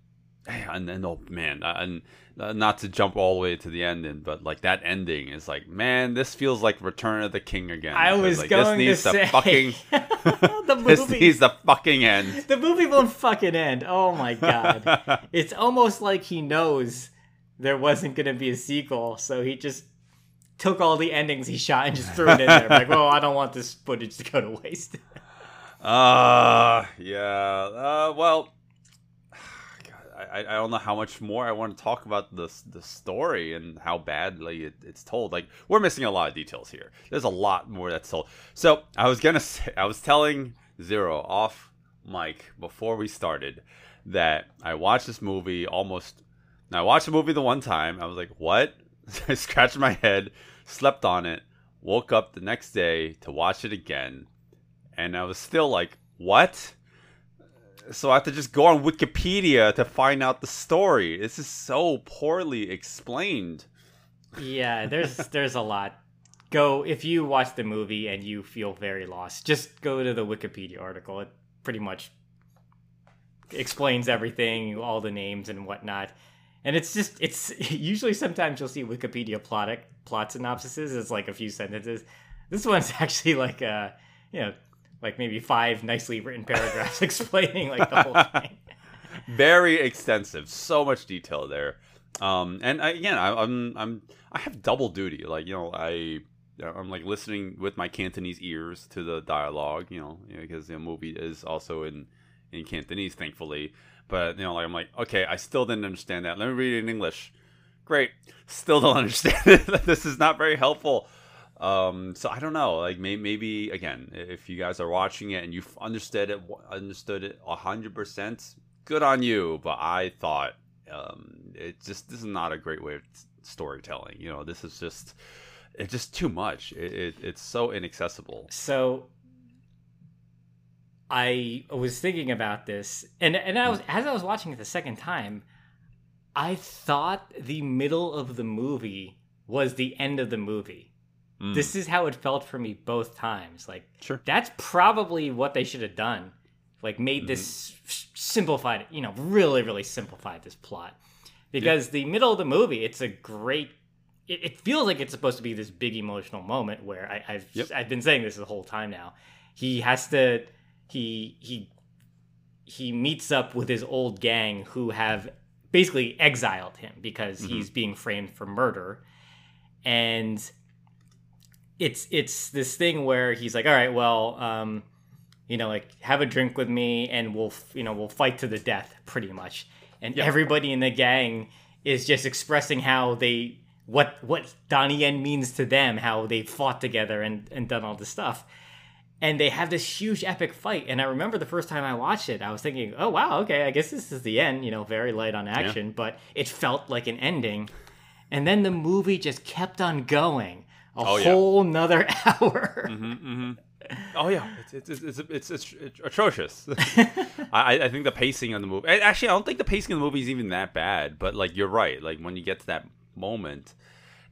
then, oh man, and not to jump all the way to the ending, but like that ending is like, man, this feels like Return of the King again. I was like, going this to say, fucking, the movie, this needs to fucking end. The movie won't fucking end. Oh my god, it's almost like he knows there wasn't going to be a sequel, so he just took all the endings he shot and just threw it in there. Like, well, I don't want this footage to go to waste. Well. I don't know how much more I want to talk about the story and how badly it's told. Like, we're missing a lot of details here. There's a lot more that's told. So I was gonna say, I was telling Zero off mic before we started that I watched this movie almost. I watched the movie the one time. I was like, what? I scratched my head, slept on it, woke up the next day to watch it again, and I was still like, what? So I have to just go on Wikipedia to find out the story. This is so poorly explained. Yeah, there's a lot. Go, if you watch the movie and you feel very lost, just go to the Wikipedia article. It pretty much explains everything, all the names and whatnot. And it's just, it's usually sometimes you'll see Wikipedia plot synopsises. It's like a few sentences. This one's actually like a, you know, like maybe 5 nicely written paragraphs explaining like the whole thing. Very extensive, so much detail there. And again, I have double duty. Like, you know, I'm like listening with my Cantonese ears to the dialogue. You know, because the movie is also in Cantonese, thankfully. But you know, like I'm like, okay, I still didn't understand that. Let me read it in English. Great, still don't understand it. This is not very helpful. So I don't know, like maybe again, if you guys are watching it and you've understood it 100%, good on you. But I thought, this is not a great way of storytelling. You know, this is just, it's just too much. It's so inaccessible. So I was thinking about this and I was, as I was watching it the second time, I thought the middle of the movie was the end of the movie. Mm. This is how it felt for me both times. Like, sure. That's probably what they should have done. Like, made this simplified, you know, really, really simplified this plot. Because the middle of the movie, it's a great... It feels like it's supposed to be this big emotional moment where I've been saying this the whole time now. He has to... He meets up with his old gang who have basically exiled him because he's being framed for murder. And... It's this thing where he's like, all right, well, you know, like have a drink with me and we'll fight to the death pretty much. And everybody in the gang is just expressing how they, what Donnie Yen means to them, how they fought together and done all this stuff. And they have this huge epic fight. And I remember the first time I watched it, I was thinking, oh, wow, okay, I guess this is the end, you know, very light on action, but it felt like an ending. And then the movie just kept on going. A whole nother hour. Oh yeah, it's atrocious. I think the pacing on the movie. Actually, I don't think the pacing of the movie is even that bad. But like, you're right. Like when you get to that moment,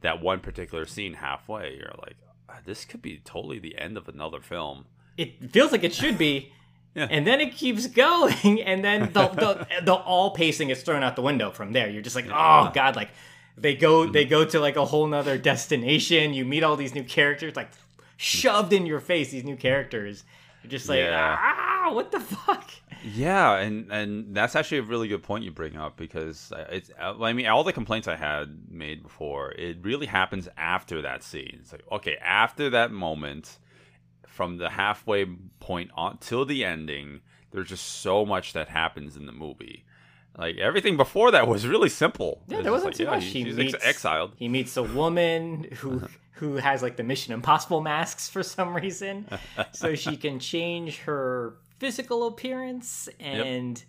that one particular scene halfway, you're like, this could be totally the end of another film. It feels like it should be, and then it keeps going, and then the all pacing is thrown out the window from there. You're just like, oh god, like. They go to like a whole nother destination. You meet all these new characters, like shoved in your face. These new characters, you're just like, ah, what the fuck? Yeah, and that's actually a really good point you bring up because it's. I mean, all the complaints I had made before, it really happens after that scene. It's like, okay, after that moment, from the halfway point on till the ending, there's just so much that happens in the movie. Like, everything before that was really simple. Yeah, there wasn't too much. He's exiled. He meets a woman who has, like, the Mission Impossible masks for some reason. So she can change her physical appearance. And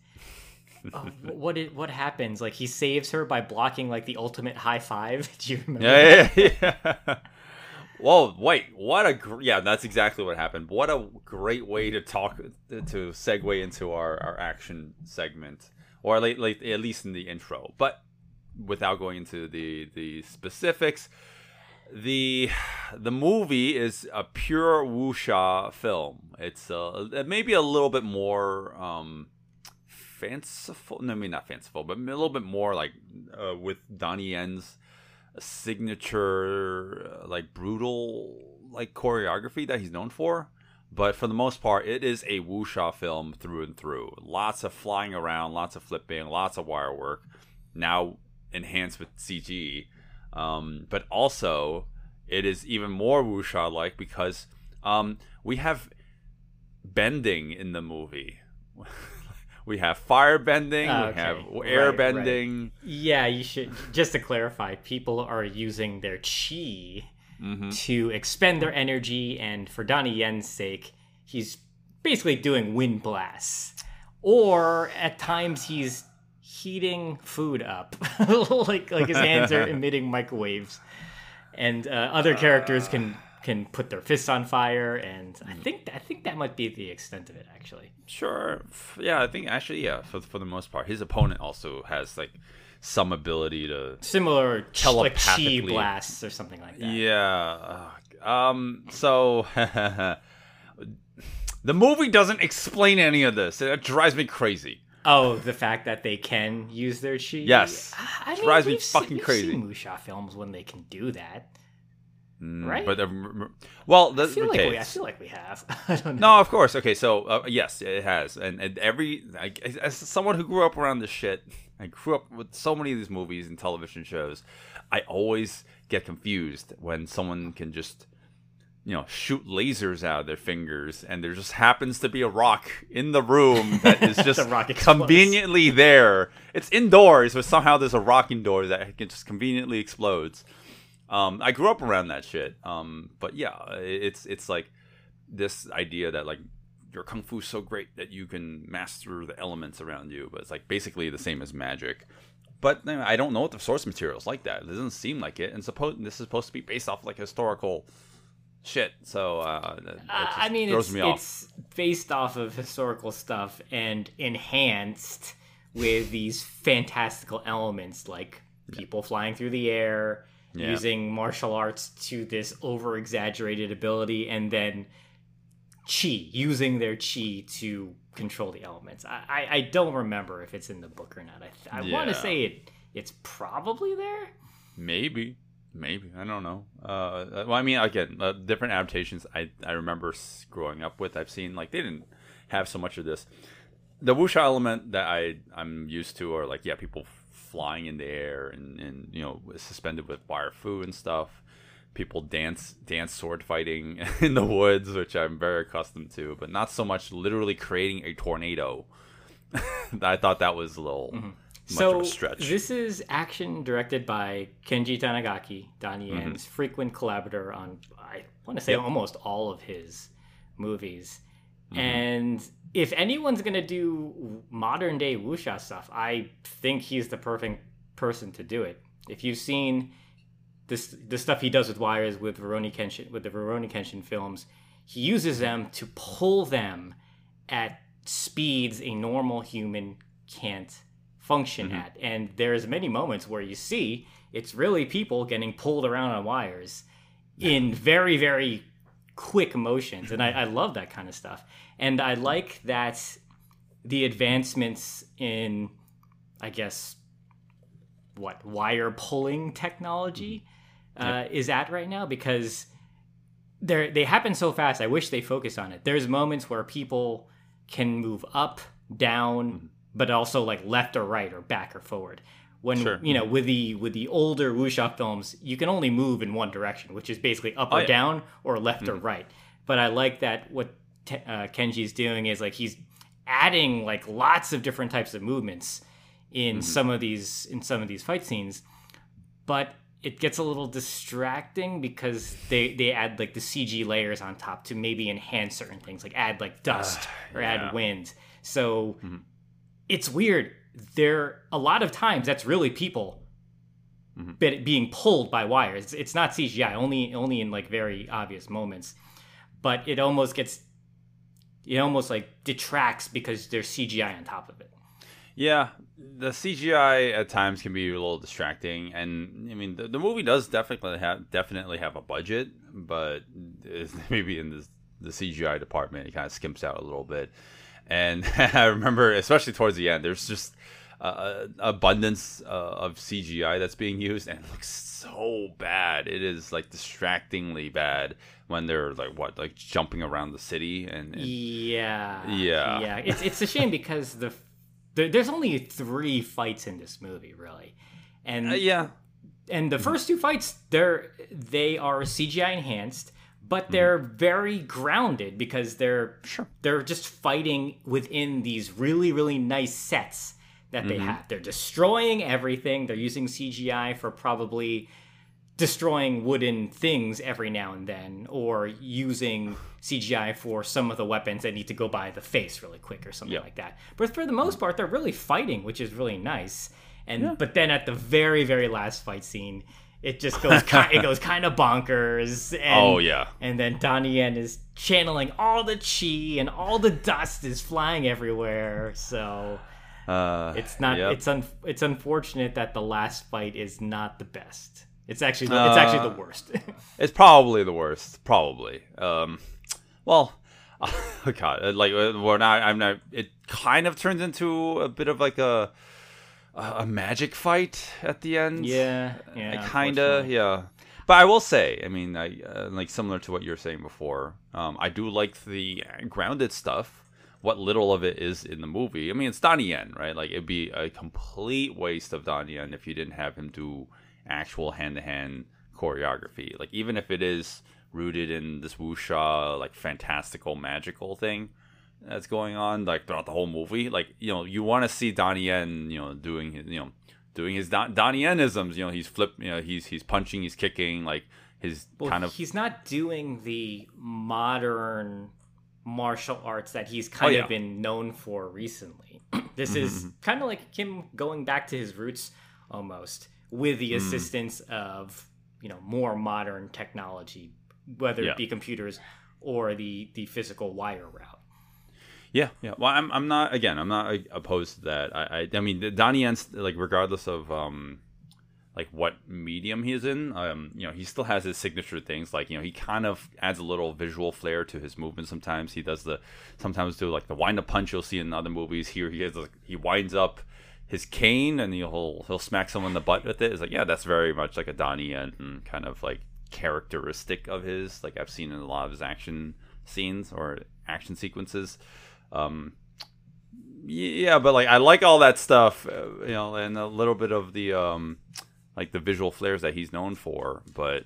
What happens? Like, he saves her by blocking like the ultimate high five. Do you remember? Yeah. Whoa! Wait, that's exactly what happened. What a great way to segue into our action segment, or like at least in the intro. But without going into the specifics, the movie is a pure wuxia film. It's maybe a little bit more fanciful. No, maybe not fanciful, but a little bit more like with Donnie Yen's signature like brutal like choreography that he's known for, but for the most part it is a wuxia film through and through. Lots of flying around, lots of flipping, lots of wire work, now enhanced with CG, but also it is even more wuxia like because we have bending in the movie. We have fire bending, we have air bending. Right. Yeah, you should, just to clarify, people are using their chi to expend their energy, and for Donnie Yen's sake, he's basically doing wind blasts. Or at times he's heating food up. like his hands are emitting microwaves. And other characters can put their fists on fire, and I think that might be the extent of it, actually. Sure. Yeah, I think actually, yeah, for the most part, his opponent also has like some ability to similar telepathically like chi blasts or something like that. Yeah. So the movie doesn't explain any of this. It drives me crazy. Oh, the fact that they can use their chi. Yes. I mean, drives me fucking crazy. We've seen wuxia films when they can do that. Right, but I feel like we have. I don't know. No, of course. Okay, so yes, it has, and every as someone who grew up around this shit, I grew up with so many of these movies and television shows. I always get confused when someone can just, shoot lasers out of their fingers, and there just happens to be a rock in the room that is just conveniently there. It's indoors, but somehow there's a rock indoors that just conveniently explodes. I grew up around that shit, but yeah, it's like this idea that like your kung fu is so great that you can master the elements around you, but it's like basically the same as magic. But I don't know what the source material is like that. It doesn't seem like it, and this is supposed to be based off like historical shit. So it's based off of historical stuff and enhanced with these fantastical elements like people flying through the air. Yeah. Using martial arts to this over-exaggerated ability, and then using their chi to control the elements. I don't remember if it's in the book or not. I want to say it's probably there. Maybe. I don't know. Well, I mean, again, different adaptations I remember growing up with. I've seen, like, they didn't have so much of this. The wuxia element that I'm used to are, like, people flying in the air and suspended with wire fu and stuff. People dance sword fighting in the woods, which I'm very accustomed to, but not so much literally creating a tornado. I thought that was a little much of a stretch. This is action directed by Kenji Tanigaki, Donnie Yen's frequent collaborator on, I want to say, almost all of his movies. And if anyone's going to do modern-day wuxia stuff, I think he's the perfect person to do it. If you've seen the stuff he does with wires with the Rurouni Kenshin films, he uses them to pull them at speeds a normal human can't function at. And there's many moments where you see it's really people getting pulled around on wires in very, very quick motions, and I love that kind of stuff. And I like that the advancements in, I guess, wire pulling technology is at right now, because they happen so fast. I wish they focused on it. There's moments where people can move up, down, but also like left or right or back or forward. When with the older wuxia films, you can only move in one direction, which is basically up or down or left or right. But I like that what Kenji's doing is like he's adding like lots of different types of movements in some of these fight scenes. But it gets a little distracting because they add like the CG layers on top to maybe enhance certain things, like add like dust or add wind. So it's weird. there a lot of times that's really people being pulled by wires. It's not CGI, only in like very obvious moments. But it almost gets, it almost like detracts because there's CGI on top of it. Yeah, the CGI at times can be a little distracting, and I mean the movie does definitely have a budget, but maybe in the CGI department it kind of skimps out a little bit. And I remember, especially towards the end, there's just abundance of CGI that's being used, and it looks so bad. It is like distractingly bad when they're like jumping around the city and yeah. It's a shame because there's only 3 fights in this movie, really, and and the first 2 fights they are CGI enhanced. But they're very grounded because they're just fighting within these really, really nice sets that they have. They're destroying everything. They're using CGI for probably destroying wooden things every now and then, or using CGI for some of the weapons that need to go by the face really quick or something like that. But for the most part, they're really fighting, which is really nice. And but then at the very, very last fight scene, it just goes kind of bonkers. And, and then Donnie Yen is channeling all the chi, and all the dust is flying everywhere. So it's unfortunate that the last fight is not the best. It's actually the worst. It's probably the worst. Probably. It kind of turns into a bit of like a magic fight at the end. But I will say, I similar to what you were saying before, I do like the grounded stuff, what little of it is in the movie. I mean, it's Donnie Yen, right? Like, it'd be a complete waste of Donnie Yen if you didn't have him do actual hand-to-hand choreography. Like, even if it is rooted in this wuxia, like, fantastical, magical thing that's going on like throughout the whole movie, like, you know, you want to see Donnie Yen, you know, doing his Donnie Yen-isms. You know, he's flipping, you know, he's punching, he's kicking, like his he's not doing the modern martial arts that he's kind of been known for recently. This is kind of like him going back to his roots almost, with the assistance of, you know, more modern technology, whether it be computers or the physical wire route. Yeah. Well, I'm not opposed to that. I mean, Donnie Yen's, like, regardless of, like, what medium he's in, you know, he still has his signature things. Like, you know, he kind of adds a little visual flair to his movement sometimes. He does sometimes the wind-up punch you'll see in other movies. Here he has, like, he winds up his cane and he'll smack someone in the butt with it. It's like, yeah, that's very much like a Donnie Yen kind of, like, characteristic of his. Like, I've seen in a lot of his action scenes or action sequences. But like, I like all that stuff, you know, and a little bit of the like the visual flares that he's known for. But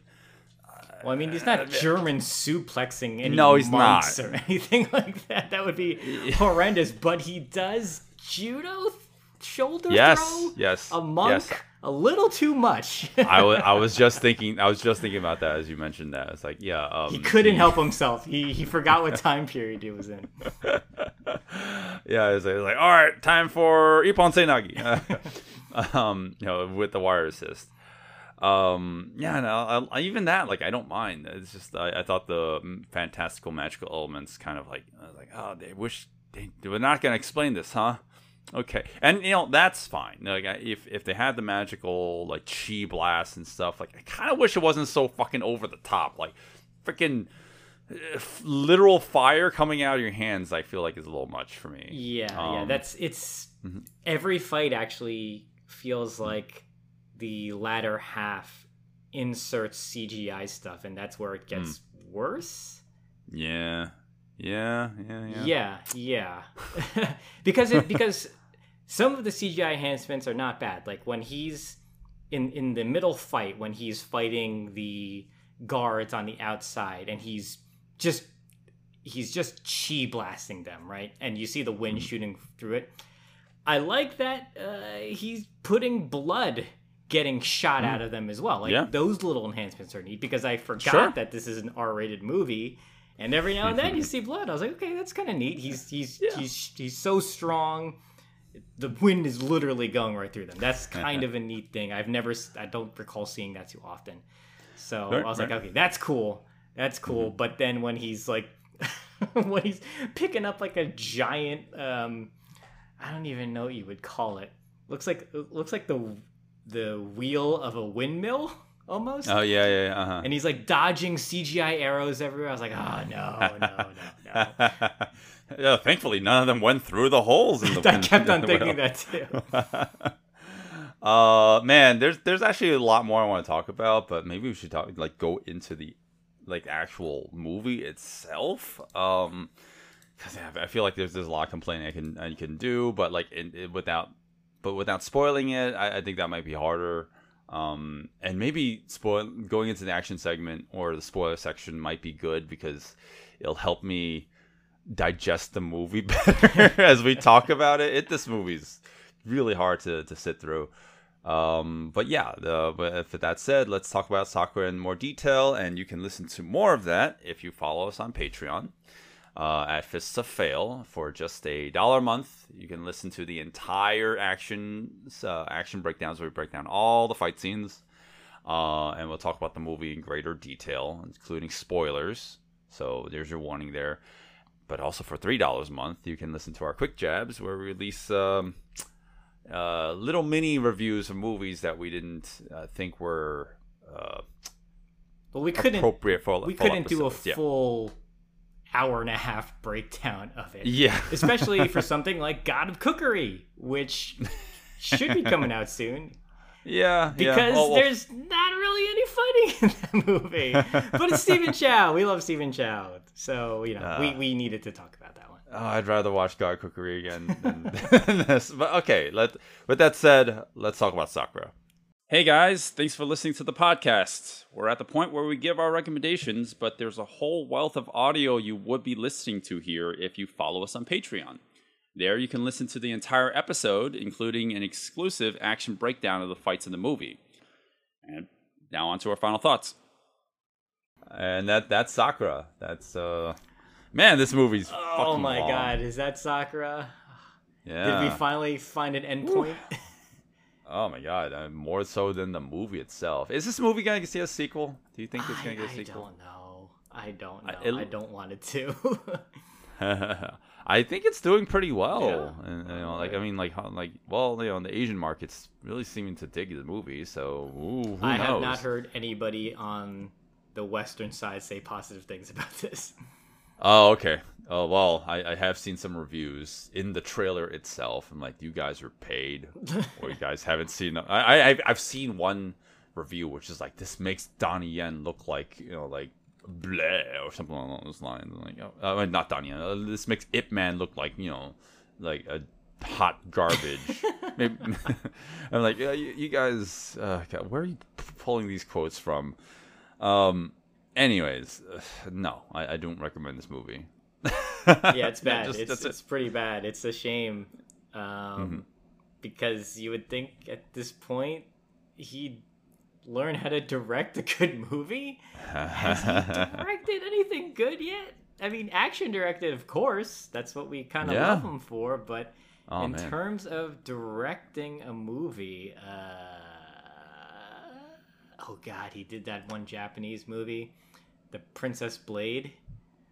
well, I mean, he's not German suplexing any monks or anything like that. That would be horrendous. But he does judo shoulder throw. Yes, a monk. Yes. A little too much. I was just thinking about that as you mentioned that. It's like, yeah. He couldn't help himself. He forgot what time period he was in. Yeah, it was like, all right, time for Ippon Seinagi. You know, with the wire assist. Even that, like, I don't mind. It's just I thought the fantastical, magical elements kind of like, I was like, oh, they wish they were not going to explain this, huh? Okay, and you know, that's fine. Like, if they had the magical, like, chi blasts and stuff, like, I kind of wish it wasn't so fucking over the top. Like, freaking literal fire coming out of your hands, I feel like, is a little much for me. Every fight actually feels like the latter half inserts CGI stuff, and that's where it gets worse. Yeah. because some of the CGI enhancements are not bad. Like, when he's in the middle fight, when he's fighting the guards on the outside, and he's just chi blasting them, right? And you see the wind shooting through it. I like that he's putting blood getting shot out of them as well. Like, those little enhancements are neat, because I forgot that this is an R-rated movie. And every now and then you see blood. I was like, okay, that's kind of neat. He's so strong the wind is literally going right through them. That's kind of a neat thing. I don't recall seeing that too often. So I was like, okay, that's cool. Mm-hmm. But then when he's like, when he's picking up like a giant, I don't even know what you would call it. Looks like the wheel of a windmill almost. Oh yeah. Uh-huh. And he's like dodging CGI arrows everywhere. I was like, oh no. Yeah, thankfully none of them went through the holes in the wind. I kept on thinking that too. Man, there's actually a lot more I want to talk about, but maybe we should go into the actual movie itself. Because I feel like there's a lot of complaining I can do, but without spoiling it, I think that might be harder. And maybe going into the action segment or the spoiler section might be good because it'll help me digest the movie better as we talk about it. This movie's really hard to sit through. But with that said, let's talk about Sakra in more detail, and you can listen to more of that if you follow us on Patreon at Fists of Fail for just $1 a month. You can listen to the entire action breakdowns where we break down all the fight scenes, and we'll talk about the movie in greater detail, including spoilers. So there's your warning there. But also for $3 a month, you can listen to our quick jabs where we release little mini reviews of movies that we didn't think were appropriate for. We couldn't do a full hour and a half breakdown of it. Yeah. Especially for something like God of Cookery, which should be coming out soon. Yeah. Because there's not really any fighting in that movie. But it's Stephen Chow. We love Stephen Chow. So, we needed to talk about that one. Oh, I'd rather watch God of Cookery again than this. But okay, with that said, let's talk about Sakra. Hey guys, thanks for listening to the podcast. We're at the point where we give our recommendations, but there's a whole wealth of audio you would be listening to here if you follow us on Patreon. There you can listen to the entire episode, including an exclusive action breakdown of the fights in the movie. And now on to our final thoughts. And that's Sakra. That's, man, this movie's fucking long. Oh my God, is that Sakra? Yeah. Did we finally find an endpoint? Oh my God! More so than the movie itself. Is this movie gonna see a sequel? Do you think it's gonna get a sequel? I don't know. I don't want it to. I think it's doing pretty well. Yeah. And, the Asian market's really seeming to dig the movie. So who knows? I have not heard anybody on the Western side say positive things about this. Oh, okay. Oh, well, I have seen some reviews in the trailer itself. I'm like, you guys are paid, or you guys haven't seen. I've seen one review which is like, this makes Donnie Yen look like bleh or something along those lines. I'm like, not Donnie Yen. This makes Ip Man look like like a hot garbage. Maybe, I'm like, yeah, you guys, God, where are you pulling these quotes from? Anyways, no, I don't recommend this movie. Yeah, it's bad. It's pretty bad. It's a shame, because you would think at this point he'd learn how to direct a good movie. Has he directed anything good yet? I mean, action directed, of course. That's what we kind of love him for. But in terms of directing a movie, oh God, he did that one Japanese movie, The Princess Blade.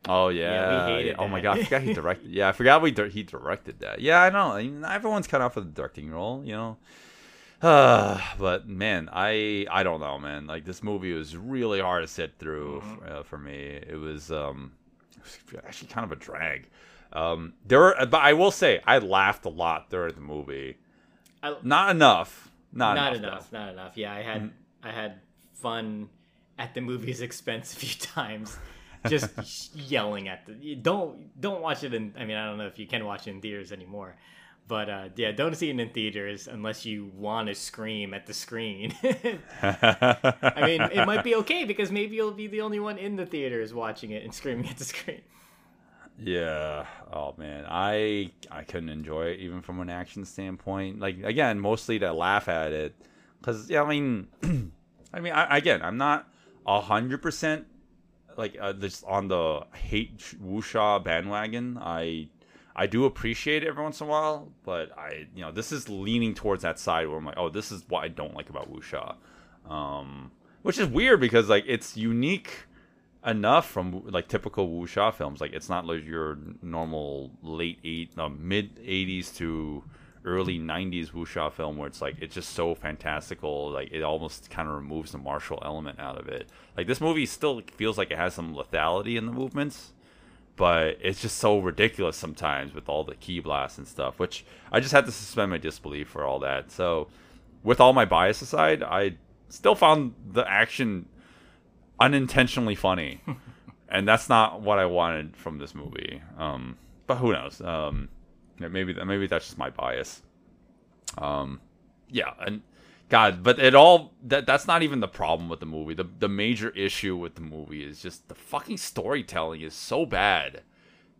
Oh yeah, we hated that. Oh my God, I forgot he directed. Yeah, I forgot he directed that. Yeah, I know. I mean, everyone's cut off for the directing role, but man, I don't know, man. Like, this movie was really hard to sit through for me. It was actually kind of a drag. But I will say, I laughed a lot during the movie. Not enough. Yeah, I had fun at the movie's expense a few times. Just yelling at don't watch it in. I mean, I don't know if you can watch it in theaters anymore, but don't see it in theaters unless you want to scream at the screen. I mean, it might be okay because maybe you'll be the only one in the theaters watching it and screaming at the screen. Yeah. Oh man, I couldn't enjoy it even from an action standpoint. Like, again, mostly to laugh at it, because I'm not 100% just on the hate wuxia bandwagon. I I do appreciate it every once in a while, but this is leaning towards that side where I'm like, oh, this is what I don't like about wuxia, which is weird because like it's unique enough from like typical wuxia films. Like it's not like your normal mid '80s to early '90s wuxia film where it's like it's just so fantastical. Like it almost kind of removes the martial element out of it. Like this movie still feels like it has some lethality in the movements, but it's just so ridiculous sometimes with all the ki blasts and stuff, which I just had to suspend my disbelief for all that. So with all my bias aside, I still found the action unintentionally funny. And that's not what I wanted from this movie. But who knows? Maybe that's just my bias. Yeah. And God, but that's not even the problem with the movie. The major issue with the movie is just the fucking storytelling is so bad.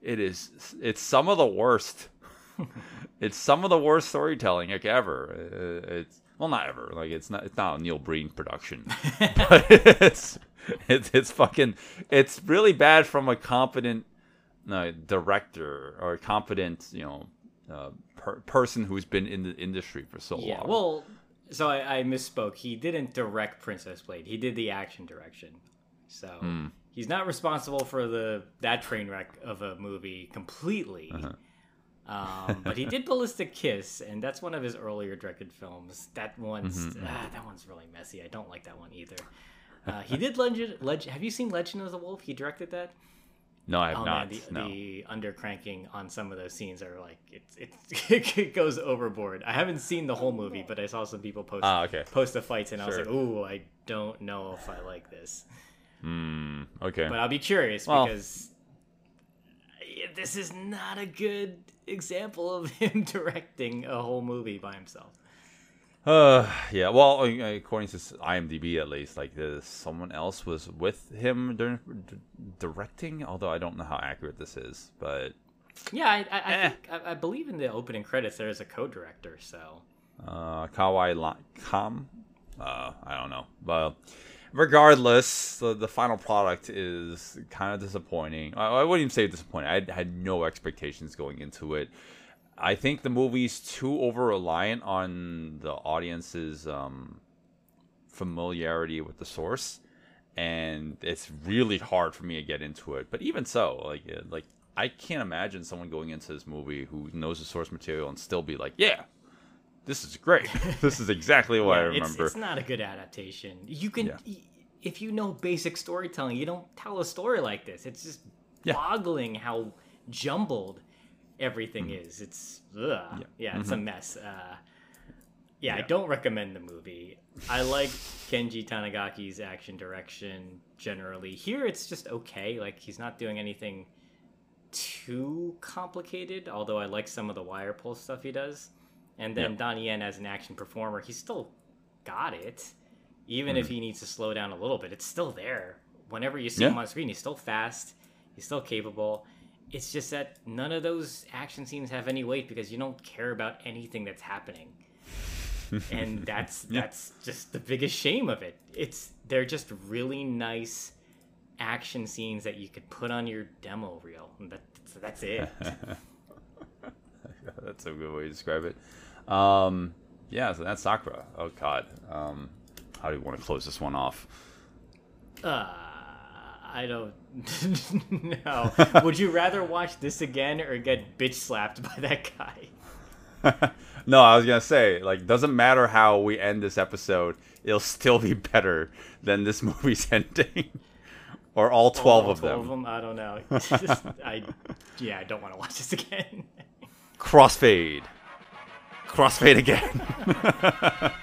It's some of the worst. It's some of the worst storytelling like ever. It's well, not ever. Like it's not a Neil Breen production. But it's fucking. It's really bad from a competent director or a competent person who's been in the industry for so long. Well. So I misspoke. He didn't direct Princess Blade. He did the action direction. So he's not responsible for that train wreck of a movie completely. Uh-huh. But he did Ballistic Kiss, and that's one of his earlier directed films. That one's really messy. I don't like that one either. He did Legend. Have you seen Legend of the Wolf? He directed that. No, I have not. Man, the undercranking on some of those scenes are like it goes overboard. I haven't seen the whole movie, but I saw some people post the fights, and I was like, "Ooh, I don't know if I like this." Okay, but I'll be curious because this is not a good example of him directing a whole movie by himself. Yeah. Well, according to IMDb, at least, like someone else was with him during directing. Although I don't know how accurate this is, but yeah, I believe in the opening credits there is a co-director. So I don't know. Well, regardless, the final product is kind of disappointing. I wouldn't even say disappointing. I had no expectations going into it. I think the movie's too over-reliant on the audience's familiarity with the source, and it's really hard for me to get into it. But even so, like I can't imagine someone going into this movie who knows the source material and still be like, yeah, this is great. This is exactly what I remember. It's not a good adaptation. You can, if you know basic storytelling, you don't tell a story like this. It's just boggling how jumbled everything is. It's it's a mess. I don't recommend the movie. I like Kenji Tanigaki's action direction generally. Here it's just okay. Like he's not doing anything too complicated, although I like some of the wire pull stuff he does. And then Donnie Yen as an action performer, he's still got it. Even if he needs to slow down a little bit, it's still there. Whenever you see him on screen, he's still fast, he's still capable. It's just that none of those action scenes have any weight because you don't care about anything that's happening. And that's just the biggest shame of it. They're just really nice action scenes that you could put on your demo reel. And that's it. That's a good way to describe it. So that's Sakra. Oh, God. How do you want to close this one off? I don't know. Would you rather watch this again or get bitch slapped by that guy? No, I was going to say, like, doesn't matter how we end this episode, it'll still be better than this movie's ending. Or all 12 of them. All 12 of them? I don't know. I don't want to watch this again. Crossfade. Crossfade again.